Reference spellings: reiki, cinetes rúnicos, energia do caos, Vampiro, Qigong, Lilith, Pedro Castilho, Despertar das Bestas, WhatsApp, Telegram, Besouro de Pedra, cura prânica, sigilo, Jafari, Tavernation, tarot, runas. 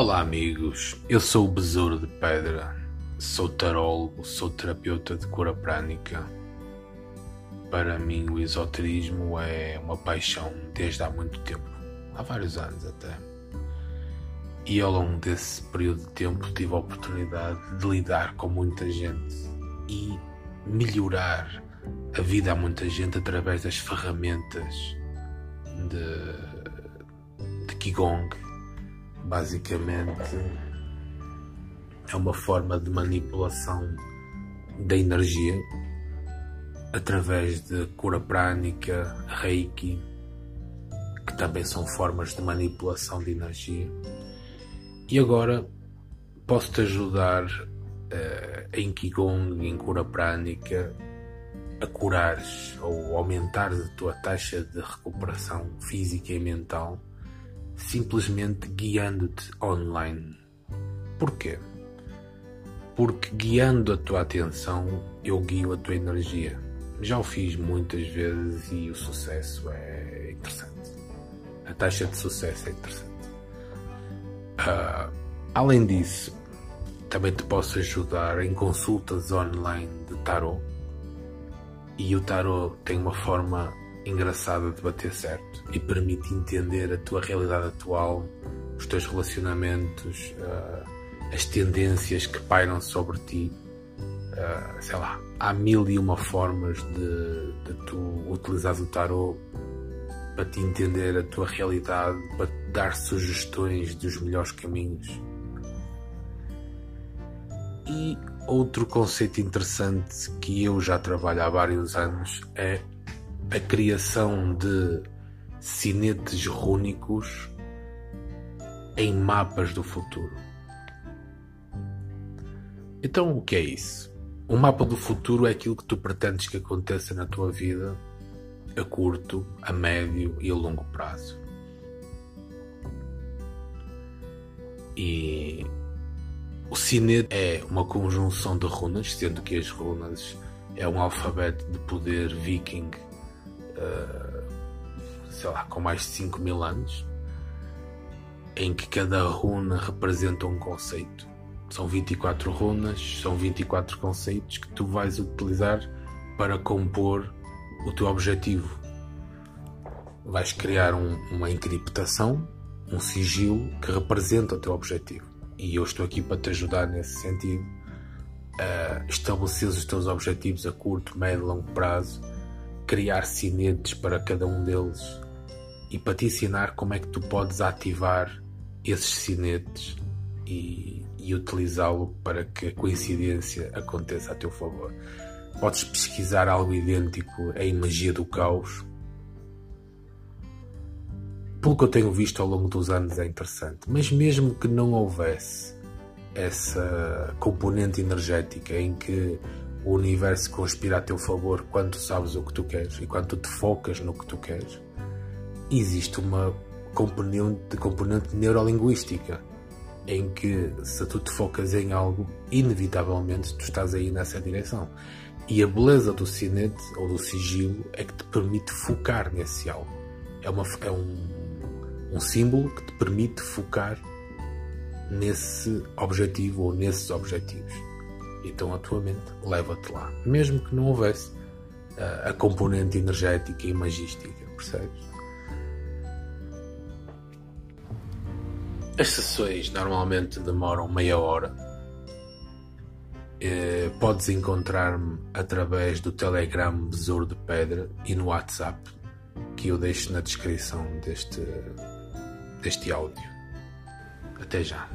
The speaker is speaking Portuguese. Olá amigos, eu sou o Besouro de Pedra, sou tarólogo, sou terapeuta de cura prânica. Para mim o esoterismo é uma paixão desde há muito tempo, há vários anos até. E ao longo desse período de tempo tive a oportunidade de lidar com muita gente e melhorar a vida a muita gente através das ferramentas de Qigong. Basicamente é uma forma de manipulação da energia através de cura prânica, reiki, que também são formas de manipulação de energia. E agora posso-te ajudar em Qigong, em cura prânica, a curares ou aumentares a tua taxa de recuperação física e mental, simplesmente guiando-te online. Porquê? Porque guiando a tua atenção, eu guio a tua energia. Já o fiz muitas vezes e o sucesso é interessante. A taxa de sucesso é interessante. Além disso, também te posso ajudar em consultas online de tarot. E o tarot tem uma forma engraçada de bater certo e permite entender a tua realidade atual, os teus relacionamentos, as tendências que pairam sobre ti. Sei lá, há mil e uma formas de tu utilizares o tarot para te entender a tua realidade, para te dar sugestões dos melhores caminhos. E outro conceito interessante que eu já trabalho há vários anos é a criação de cinetes rúnicos em mapas do futuro. Então, o que é isso? O mapa do futuro é aquilo que tu pretendes que aconteça na tua vida a curto, a médio e a longo prazo. E o cinete é uma conjunção de runas, sendo que as runas é um alfabeto de poder viking, sei lá, com mais de 5.000 anos, em que cada runa representa um conceito. São 24 runas, são 24 conceitos que tu vais utilizar para compor o teu objetivo. Vais criar uma encriptação, um sigilo que representa o teu objetivo. E eu estou aqui para te ajudar nesse sentido, a estabelecer os teus objetivos a curto, médio e longo prazo, criar sinetes para cada um deles e para te ensinar como é que tu podes ativar esses sinetes e utilizá-lo para que a coincidência aconteça a teu favor. Podes pesquisar algo idêntico em energia do caos. Pelo que eu tenho visto ao longo dos anos é interessante, mas mesmo que não houvesse essa componente energética em que o universo conspira a teu favor quando tu sabes o que tu queres e quando tu te focas no que tu queres, existe uma componente neurolinguística em que, se tu te focas em algo, inevitavelmente tu estás aí nessa direção. E a beleza do cinete ou do sigilo é que te permite focar nesse algo. É um símbolo que te permite focar nesse objetivo ou nesses objetivos. Então a tua mente leva-te lá, mesmo que não houvesse a componente energética e magística, percebes? As sessões normalmente demoram meia hora. Podes encontrar-me através do Telegram Besouro de Pedra e no WhatsApp, que eu deixo na descrição deste áudio. Até já!